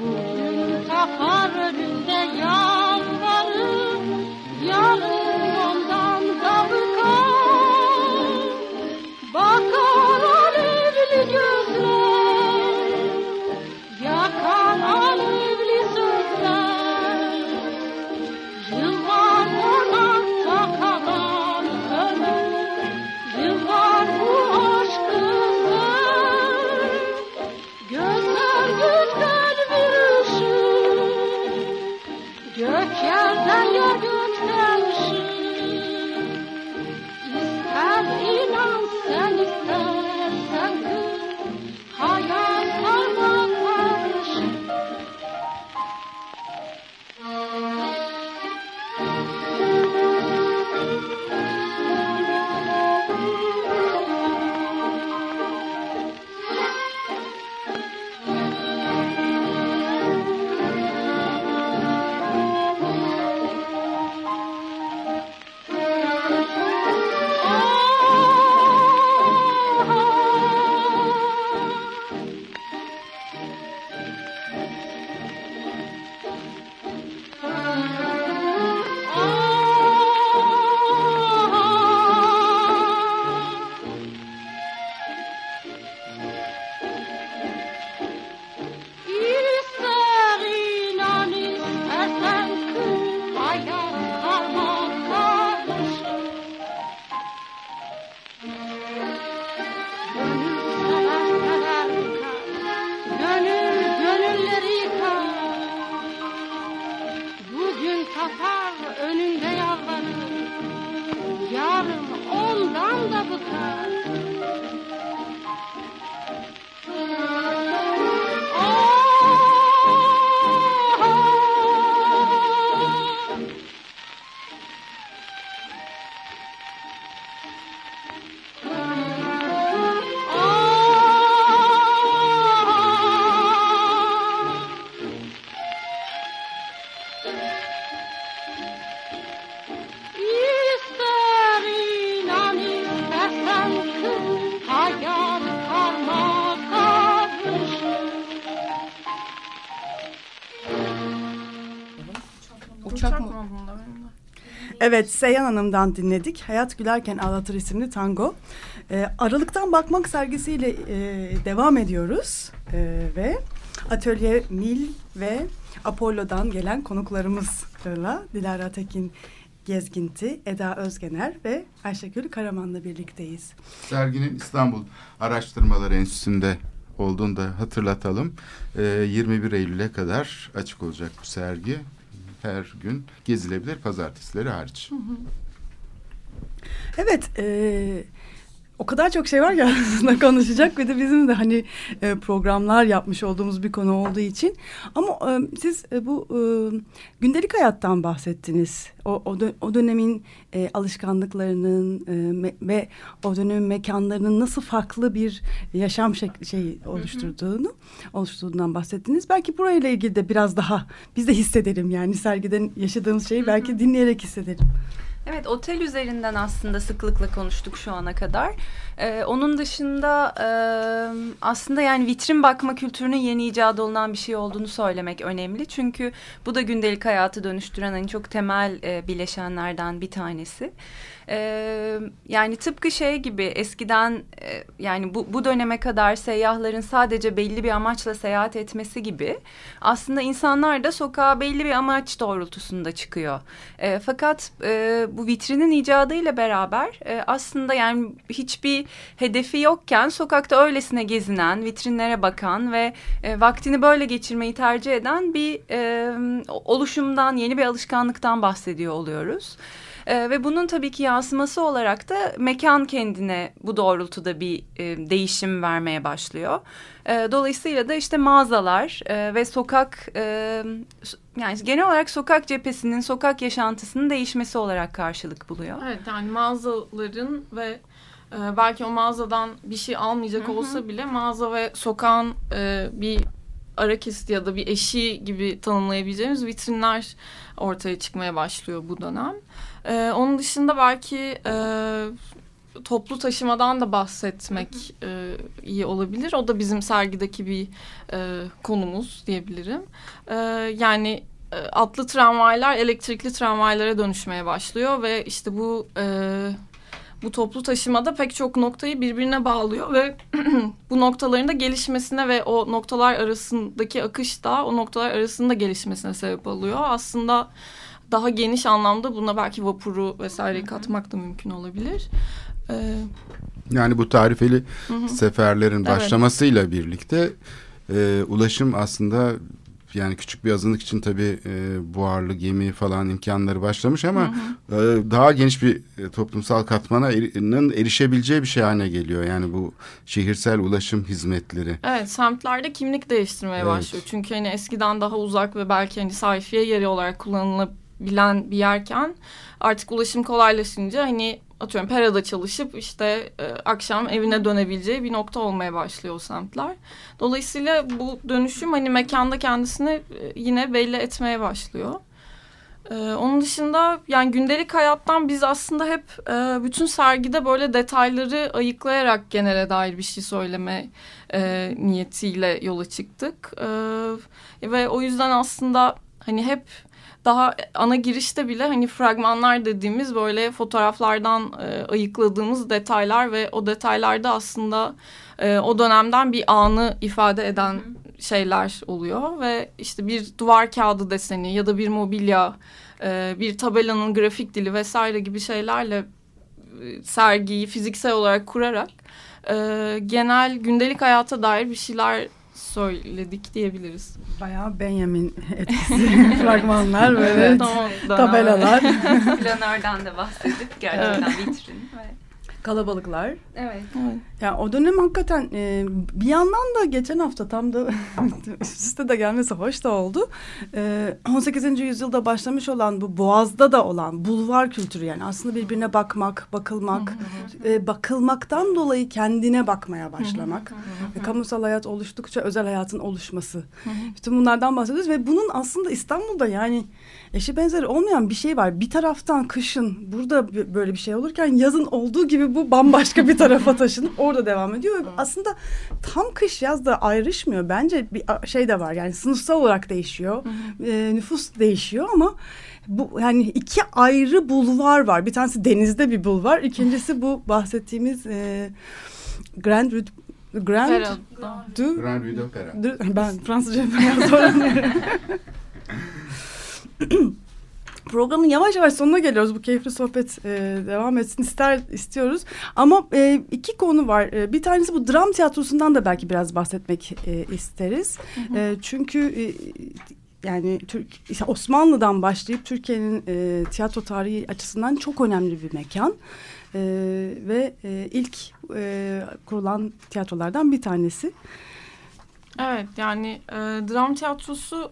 bugün tapar önünde yar. Evet, Seyhan Hanım'dan dinledik. Hayat Gülerken Ağlatır isimli tango. Aralıktan Bakmak sergisiyle devam ediyoruz. Ve Atölye MİL ve Apollo'dan gelen konuklarımızla Dilara Tekin Gezginti, Eda Özgener ve Ayşegül Karaman'la birlikteyiz. Serginin İstanbul Araştırmaları Enstitüsü'nde olduğunu da hatırlatalım. 21 Eylül'e kadar açık olacak bu sergi. Her gün gezilebilir, pazartesileri hariç. Hı hı. Evet, o kadar çok şey var ki aslında konuşacak ve de bizim de hani programlar yapmış olduğumuz bir konu olduğu için. Ama siz bu gündelik hayattan bahsettiniz. O dönemin alışkanlıklarının ve o dönemin mekanlarının nasıl farklı bir yaşam şey oluşturduğundan bahsettiniz. Belki burayla ilgili de biraz daha biz de hissedelim, yani sergiden yaşadığımız şeyi belki dinleyerek hissedelim. Evet, otel üzerinden aslında sıklıkla konuştuk şu ana kadar. Onun dışında aslında yani vitrin bakma kültürünün yeni icat olunan bir şey olduğunu söylemek önemli. Çünkü bu da gündelik hayatı dönüştüren hani çok temel bileşenlerden bir tanesi. Yani tıpkı şey gibi eskiden yani bu döneme kadar seyyahların sadece belli bir amaçla seyahat etmesi gibi aslında insanlar da sokağa belli bir amaç doğrultusunda çıkıyor. Fakat bu vitrinin icadıyla beraber aslında yani hiçbir hedefi yokken sokakta öylesine gezinen, vitrinlere bakan ve vaktini böyle geçirmeyi tercih eden bir oluşumdan, yeni bir alışkanlıktan bahsediyor oluyoruz. Ve bunun tabii ki yansıması olarak da mekan kendine bu doğrultuda bir değişim vermeye başlıyor. Dolayısıyla da işte mağazalar ve sokak, yani genel olarak sokak cephesinin, sokak yaşantısının değişmesi olarak karşılık buluyor. Evet, yani mağazaların ve belki o mağazadan bir şey almayacak olsa bile mağaza ve sokağın bir ara kesiti ya da bir eşiği gibi tanımlayabileceğimiz vitrinler ortaya çıkmaya başlıyor bu dönem. Onun dışında belki toplu taşımadan da bahsetmek iyi olabilir. O da bizim sergideki bir konumuz diyebilirim. Yani atlı tramvaylar elektrikli tramvaylara dönüşmeye başlıyor ve işte bu toplu taşımada pek çok noktayı birbirine bağlıyor ve bu noktaların da gelişmesine ve o noktalar arasındaki akış da o noktalar arasında gelişmesine sebep oluyor. Aslında daha geniş anlamda buna belki vapuru vesaireyi katmak da mümkün olabilir. Yani bu tarifeli seferlerin başlamasıyla birlikte ulaşım aslında... Yani küçük bir azınlık için tabii buharlı gemi falan imkanları başlamış ama daha geniş bir toplumsal katmana erişebileceği bir şey haline geliyor. Yani bu şehirsel ulaşım hizmetleri. Evet, semtlerde kimlik değiştirmeye başlıyor. Çünkü hani eskiden daha uzak ve belki hani sayfiye yeri olarak kullanılabilen bir yerken artık ulaşım kolaylaşınca hani atıyorum Pera'da çalışıp işte akşam evine dönebileceği bir nokta olmaya başlıyor o semtler. Dolayısıyla bu dönüşüm hani mekanda kendisini yine belli etmeye başlıyor. Onun dışında yani gündelik hayattan biz aslında hep bütün sergide böyle detayları ayıklayarak genele dair bir şey söyleme niyetiyle yola çıktık. Ve o yüzden aslında hani hep... Daha ana girişte bile hani fragmanlar dediğimiz böyle fotoğraflardan ayıkladığımız detaylar ve o detaylarda aslında o dönemden bir anı ifade eden şeyler oluyor. Ve işte bir duvar kağıdı deseni ya da bir mobilya, bir tabelanın grafik dili vesaire gibi şeylerle sergiyi fiziksel olarak kurarak genel gündelik hayata dair bir şeyler söyledik diyebiliriz. Bayağı Benjamin etkisi fragmanlar ve tabelalar. Planörden de bahsedip gerçekten vitrin ve kalabalıklar. Evet. Yani o dönem hakikaten bir yandan da geçen hafta tam da üstte de gelmesi hoş da oldu. 18. yüzyılda başlamış olan bu Boğaz'da da olan bulvar kültürü, yani aslında birbirine bakmak, bakılmak, bakılmaktan dolayı kendine bakmaya başlamak. Kamusal hayat oluştukça özel hayatın oluşması. Bütün bunlardan bahsediyoruz ve bunun aslında İstanbul'da yani eşi benzeri olmayan bir şey var. Bir taraftan kışın burada böyle bir şey olurken yazın olduğu gibi ve bu bambaşka bir tarafa taşınıp orada devam ediyor. Aslında tam kış yaz da ayrışmıyor. Bence bir şey de var yani sınıfsal olarak değişiyor. Nüfus değişiyor ama bu yani iki ayrı bulvar var. Bir tanesi denizde bir bulvar. İkincisi bu bahsettiğimiz Grand Rue de Pera. Ben Fransızca soramıyorum. Programın yavaş yavaş sonuna geliyoruz. Bu keyifli sohbet devam etsin istiyoruz. Ama iki konu var. Bir tanesi bu dram tiyatrosundan da belki biraz bahsetmek isteriz. Çünkü yani Osmanlı'dan başlayıp Türkiye'nin tiyatro tarihi açısından çok önemli bir mekan. Ve ilk kurulan tiyatrolardan bir tanesi. Evet yani dram tiyatrosu...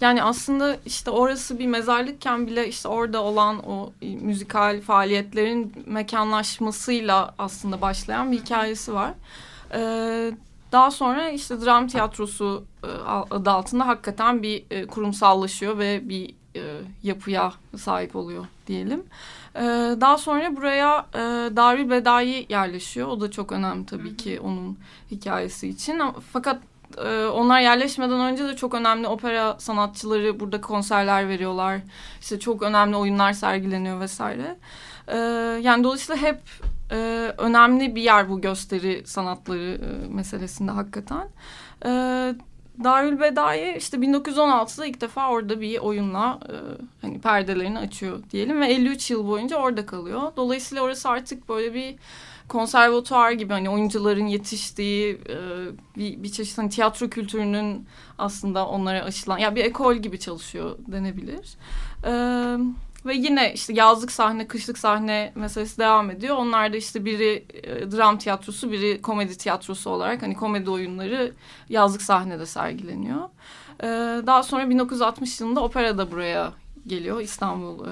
yani aslında işte orası bir mezarlıkken bile işte orada olan o müzikal faaliyetlerin mekanlaşmasıyla aslında başlayan bir hikayesi var. Daha sonra işte dram tiyatrosu adı altında hakikaten bir kurumsallaşıyor ve bir yapıya sahip oluyor diyelim. Daha sonra buraya Darülbedayi yerleşiyor. O da çok önemli tabii ki onun hikayesi için. Fakat onlar yerleşmeden önce de çok önemli opera sanatçıları burada konserler veriyorlar. İşte çok önemli oyunlar sergileniyor vesaire. Yani dolayısıyla hep önemli bir yer bu gösteri sanatları meselesinde hakikaten. Darülbedayi işte 1916'da ilk defa orada bir oyunla hani perdelerini açıyor diyelim ve 53 yıl boyunca orada kalıyor. Dolayısıyla orası artık böyle bir konservatuar gibi hani oyuncuların yetiştiği bir çeşit hani tiyatro kültürünün aslında onlara aşılan ya bir ekol gibi çalışıyor denebilir. Ve yine işte yazlık sahne, kışlık sahne meselesi devam ediyor. Onlar da işte biri dram tiyatrosu, biri komedi tiyatrosu olarak hani komedi oyunları yazlık sahnede sergileniyor. Daha sonra 1960 yılında opera da buraya geliyor. İstanbul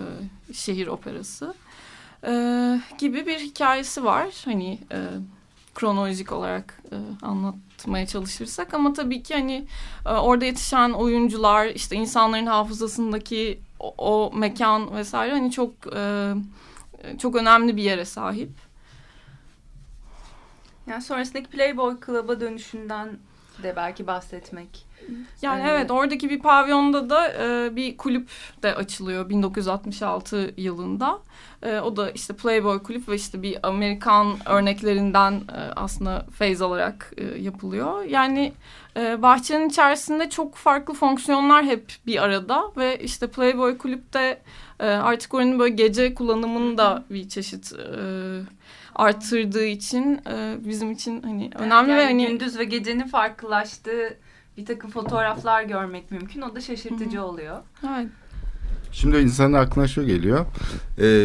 Şehir Operası. Gibi bir hikayesi var. Hani kronolojik olarak anlatmaya çalışırsak ama tabii ki hani orada yetişen oyuncular işte insanların hafızasındaki o mekan vesaire hani çok önemli bir yere sahip. Yani sonrasındaki Playboy Club'a dönüşünden de belki bahsetmek. Yani evet oradaki bir pavyonda da bir kulüp de açılıyor 1966 yılında. O da işte Playboy Club ve işte bir Amerikan örneklerinden aslında feyz alarak yapılıyor. Yani bahçenin içerisinde çok farklı fonksiyonlar hep bir arada ve işte Playboy Club'de artık oranın böyle gece kullanımını da bir çeşit artırdığı için bizim için hani önemli yani ve hani gündüz ve gecenin farklılaştığı bir takım fotoğraflar görmek mümkün. O da şaşırtıcı oluyor. Evet. Şimdi insanın aklına şu geliyor.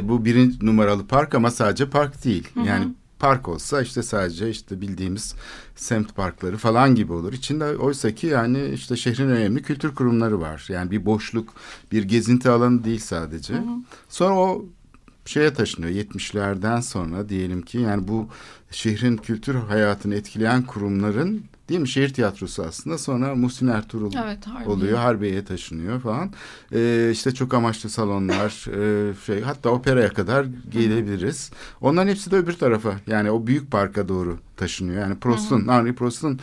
Bu birinci numaralı park ama sadece park değil. Hı-hı. Yani park olsa işte sadece işte bildiğimiz semt parkları falan gibi olur. İçinde oysa ki yani işte şehrin önemli kültür kurumları var. Yani bir boşluk, bir gezinti alanı değil sadece. Hı-hı. Sonra o şeye taşınıyor 70'lerden sonra diyelim ki yani bu şehrin kültür hayatını etkileyen kurumların değil mi? Şehir tiyatrosu aslında. Sonra Muhsin Ertuğrul oluyor. Harbiye'ye taşınıyor falan. İşte çok amaçlı salonlar. Hatta operaya kadar gelebiliriz. Onların hepsi de öbür tarafa. Yani o büyük parka doğru taşınıyor. Yani Proust'un, Henri Proust'un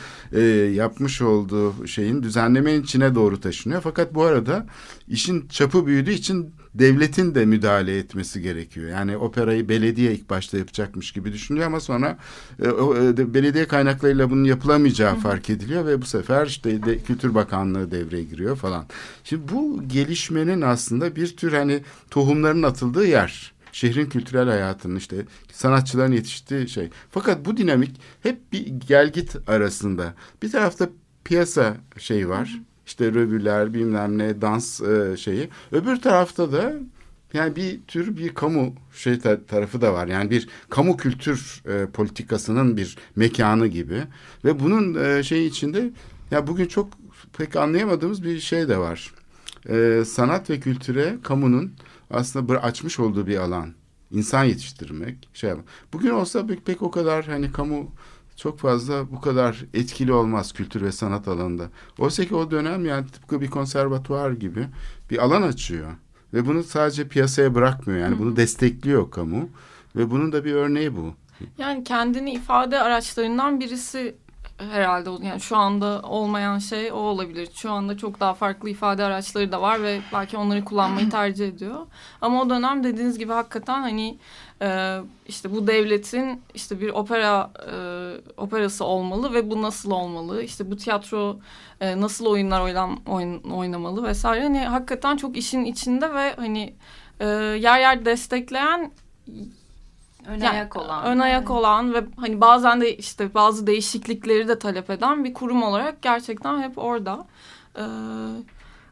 yapmış olduğu şeyin düzenlemenin içine doğru taşınıyor. Fakat bu arada işin çapı büyüdüğü için devletin de müdahale etmesi gerekiyor. Yani operayı belediye ilk başta yapacakmış gibi düşünüyor ama sonra belediye kaynaklarıyla bunun yapılamayacağı fark ediliyor ve bu sefer işte Kültür Bakanlığı devreye giriyor falan. Şimdi bu gelişmenin aslında bir tür hani tohumların atıldığı yer. Şehrin kültürel hayatının işte sanatçıların yetiştiği şey. Fakat bu dinamik hep bir gel git arasında. Bir tarafta piyasa şey var. İşte revüler bilmem ne dans şeyi. Öbür tarafta da yani bir tür bir kamu şey tarafı da var. Yani bir kamu kültür politikasının bir mekanı gibi. Ve bunun şeyi içinde ya bugün çok pek anlayamadığımız bir şey de var. Sanat ve kültüre kamunun aslında açmış olduğu bir alan. İnsan yetiştirmek. Bugün olsa pek o kadar hani kamu çok fazla bu kadar etkili olmaz kültür ve sanat alanında. Oysa ki o dönem yani tıpkı bir konservatuvar gibi bir alan açıyor. Ve bunu sadece piyasaya bırakmıyor. Yani bunu destekliyor kamu. Ve bunun da bir örneği bu. Yani kendini ifade araçlarından birisi herhalde. Yani şu anda olmayan şey o olabilir. Şu anda çok daha farklı ifade araçları da var ve belki onları kullanmayı tercih ediyor. Ama o dönem dediğiniz gibi hakikaten hani işte bu devletin işte bir operası olmalı ve bu nasıl olmalı? İşte bu tiyatro nasıl oyunlar oynamalı vesaire. Hani hakikaten çok işin içinde ve hani yer yer destekleyen, Ön ayak olan ve hani bazen de işte bazı değişiklikleri de talep eden bir kurum olarak gerçekten hep orada.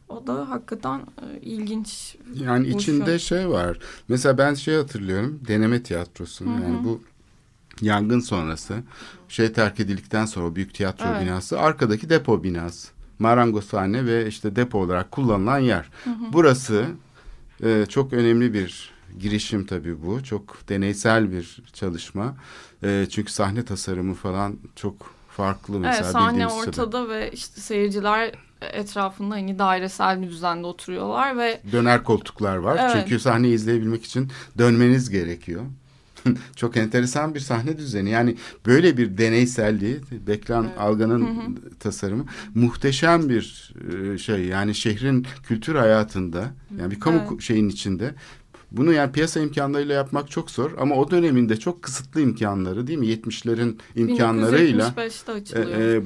O da hakikaten ilginç. Yani içinde şey var. Mesela ben hatırlıyorum. Deneme tiyatrosunu. Yani bu yangın sonrası terk edildikten sonra büyük tiyatro binası, arkadaki depo binası. Marangozhane ve işte depo olarak kullanılan yer. Burası çok önemli bir girişim tabii bu. Çok deneysel bir çalışma. Çünkü sahne tasarımı falan çok farklı mesela. Evet, sahne ortada ve işte seyirciler etrafında hani dairesel bir düzende oturuyorlar ve döner koltuklar var. Evet. Çünkü sahneyi izleyebilmek için dönmeniz gerekiyor. Çok enteresan bir sahne düzeni. Yani böyle bir deneyselliği Beklan Algan'ın tasarımı muhteşem bir şey. Yani şehrin kültür hayatında, yani bir kamu şeyin içinde. Bunu yani piyasa imkanlarıyla yapmak çok zor ama o döneminde çok kısıtlı imkanları, değil mi? 70'lerin imkanlarıyla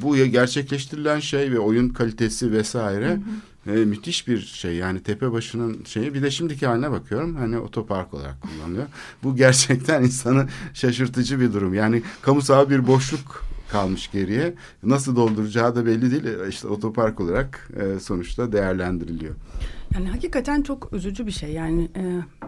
bu gerçekleştirilen şey ve oyun kalitesi vesaire müthiş bir şey. Yani Tepebaşı'nın şeyi, bir de şimdiki haline bakıyorum, hani otopark olarak kullanılıyor. Bu gerçekten insanı şaşırtıcı bir durum. Yani kamusal bir boşluk kalmış geriye. Nasıl dolduracağı da belli değil. İşte otopark olarak sonuçta değerlendiriliyor. Yani hakikaten çok üzücü bir şey. Yani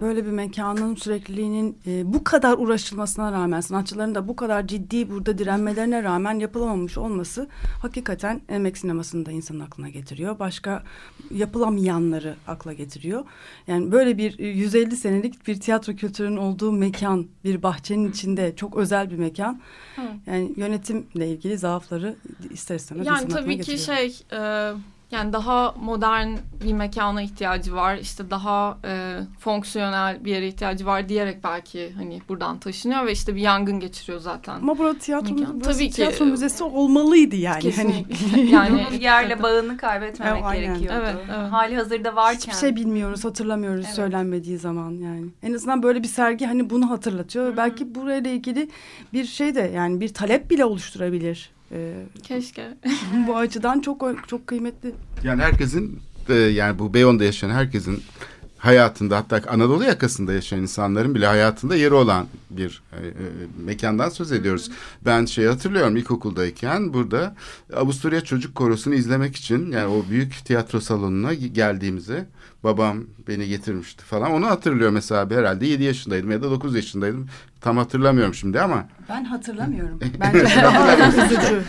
böyle bir mekanın sürekliliğinin bu kadar uğraşılmasına rağmen, sanatçıların da bu kadar ciddi burada direnmelerine rağmen yapılamamış olması hakikaten emek sinemasını da insanın aklına getiriyor. Başka yapılamayanları akla getiriyor. Yani böyle bir 150 senelik bir tiyatro kültürünün olduğu mekan, bir bahçenin içinde çok özel bir mekan. Yani yönetimle ilgili zaafları ister istemez insanın aklına getiriyor. Yani tabii ki yani daha modern bir mekana ihtiyacı var, işte daha fonksiyonel bir yere ihtiyacı var diyerek belki hani buradan taşınıyor ve işte bir yangın geçiriyor zaten. Ama burada tiyatro müzesi olmalıydı yani. Kesinlikle. Hani. Yani yerle bağını kaybetmemek gerekiyordu. Evet. Hali hazırda varken. Hiçbir şey bilmiyoruz, hatırlamıyoruz söylenmediği zaman yani. En azından böyle bir sergi hani bunu hatırlatıyor. Hı-hı. Belki burayla ilgili bir şey de, yani bir talep bile oluşturabilir. Keşke. Bu açıdan çok çok kıymetli. Yani herkesin, yani bu Beyoğlu'nda yaşayan herkesin hayatında, hatta Anadolu yakasında yaşayan insanların bile hayatında yeri olan bir mekandan söz ediyoruz. Ben hatırlıyorum, ilkokuldayken burada Avusturya Çocuk Korosu'nu izlemek için, yani o büyük tiyatro salonuna geldiğimizi babam beni getirmişti falan. Onu hatırlıyor mesela, herhalde 7 yaşındaydım ya da 9 yaşındaydım. Tam hatırlamıyorum şimdi ama. Ben hatırlamıyorum. Ben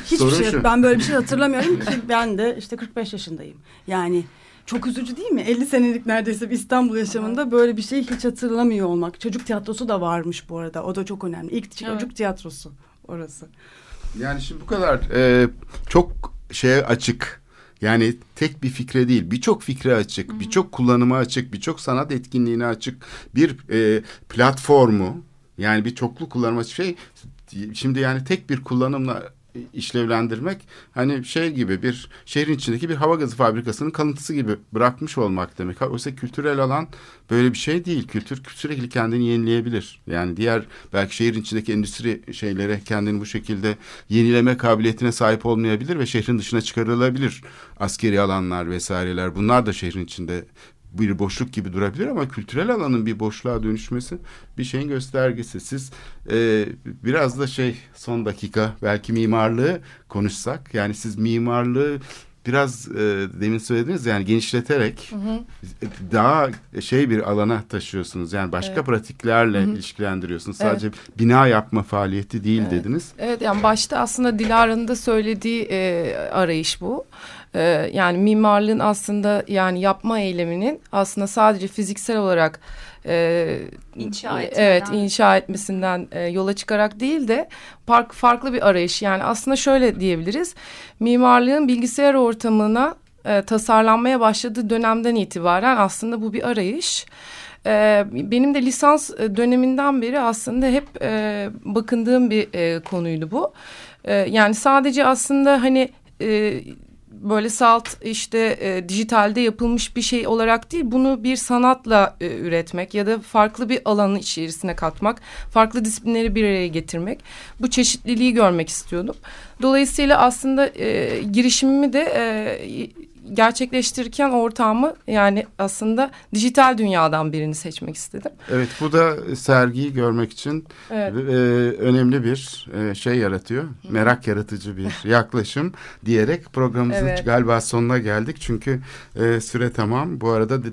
hiçbir şey yok. Ben böyle bir şey hatırlamıyorum ki ben de işte 45 yaşındayım. Yani çok üzücü değil mi? 50 senelik neredeyse bir İstanbul yaşamında böyle bir şeyi hiç hatırlamıyor olmak. Çocuk tiyatrosu da varmış bu arada. O da çok önemli. İlk çocuk tiyatrosu orası. Yani şimdi bu kadar çok şeye açık. Yani tek bir fikre değil, birçok fikre açık, birçok kullanıma açık, birçok sanat etkinliğine açık bir platformu. Yani bir çoklu kullanma şey. Şimdi yani tek bir kullanımla işlevlendirmek, hani gibi bir şehrin içindeki bir hava gazı fabrikasının kalıntısı gibi bırakmış olmak demek. Oysa kültürel alan böyle bir şey değil. Kültür sürekli kendini yenileyebilir. Yani diğer belki şehrin içindeki endüstri şeylere kendini bu şekilde yenileme kabiliyetine sahip olmayabilir ve şehrin dışına çıkarılabilir. Askeri alanlar vesaireler, bunlar da şehrin içinde bir boşluk gibi durabilir ama kültürel alanın bir boşluğa dönüşmesi bir şeyin göstergesi. Siz biraz da son dakika belki mimarlığı konuşsak. Yani siz mimarlığı biraz demin söylediniz, yani genişleterek daha bir alana taşıyorsunuz. Yani başka pratiklerle ilişkilendiriyorsunuz. Sadece bina yapma faaliyeti değil dediniz. Evet, yani başta aslında Dilara'nın da söylediği arayış bu. Yani mimarlığın aslında, yani yapma eyleminin aslında sadece fiziksel olarak inşa etmesinden yola çıkarak değil de farklı bir arayış. Yani aslında şöyle diyebiliriz, mimarlığın bilgisayar ortamına tasarlanmaya başladığı dönemden itibaren aslında bu bir arayış. Benim de lisans döneminden beri aslında hep bakındığım bir konuydu bu. Yani sadece aslında hani böyle salt işte dijitalde yapılmış bir şey olarak değil, bunu bir sanatla üretmek ya da farklı bir alanın içerisine katmak, farklı disiplinleri bir araya getirmek, bu çeşitliliği görmek istiyordum. Dolayısıyla aslında girişimimi de gerçekleştirirken ortağımı, yani aslında dijital dünyadan birini seçmek istedim. Evet, bu da sergiyi görmek için önemli bir şey yaratıyor. Merak yaratıcı bir yaklaşım diyerek programımızın galiba sonuna geldik. Çünkü süre tamam. Bu arada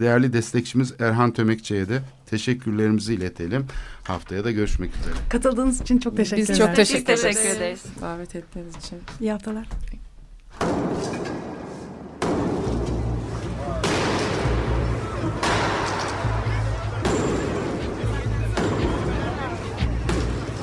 değerli destekçimiz Erhan Tömekçi'ye de teşekkürlerimizi iletelim. Haftaya da görüşmek üzere. Katıldığınız için çok teşekkür ederiz. Biz çok teşekkür ederiz. Davet ettiğiniz için. İyi haftalar.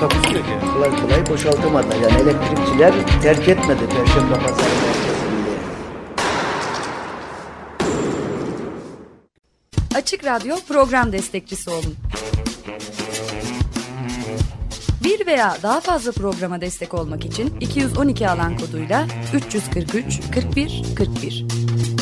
Tapusuyor ki. Kolay kolay boşaltamadı. Yani elektrikçiler terk etmedi Perşembe Pazarı merkezinde. Açık Radyo program destekçisi olun. Bir veya daha fazla programa destek olmak için 212 alan koduyla 343 41 41.